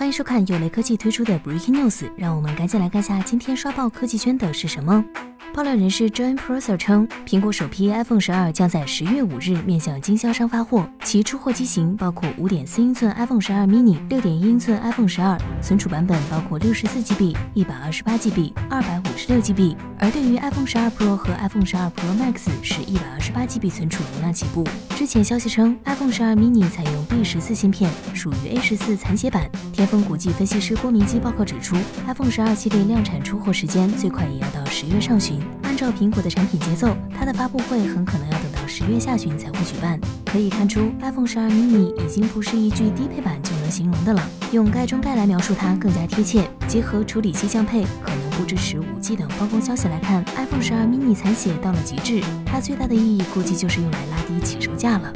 欢迎收看有雷科技推出的 Breaking News， 让我们赶紧来看下今天刷爆科技圈的是什么。爆料人士 John Prosser 称，苹果首批 iPhone 12将在10月5日面向经销商发货，其出货机型包括 5.4 英寸 iPhone 12 mini、 6.1 英寸 iPhone 12， 存储版本包括 64GB、 128GB、 256GB， 而对于 iPhone 12 Pro 和 iPhone 12 Pro Max 是 128GB 存储容量起步。之前消息称 iPhone 12 mini 采用 B14 芯片，属于 A14 残血版。天风国际分析师郭明基报告指出， iPhone 12系列量产出货时间最快也要到10月上旬，按照苹果的产品节奏，它的发布会很可能要等到10月下旬才会举办。可以看出 iPhone 12 mini 已经不是一句低配版就能形容的了，用盖中盖来描述它更加贴切。结合处理器降配，可能不支持 5G 等官方消息来看， iPhone 12 mini 残血到了极致，它最大的意义估计就是用来拉低起售价了。